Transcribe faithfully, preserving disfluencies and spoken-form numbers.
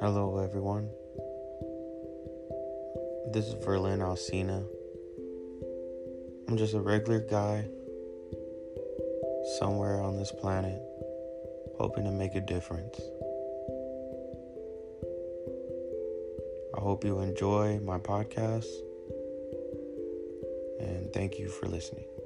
Hello everyone, this is Verlin Alsina. I'm just a regular guy somewhere on this planet hoping to make a difference. I hope you enjoy my podcast and thank you for listening.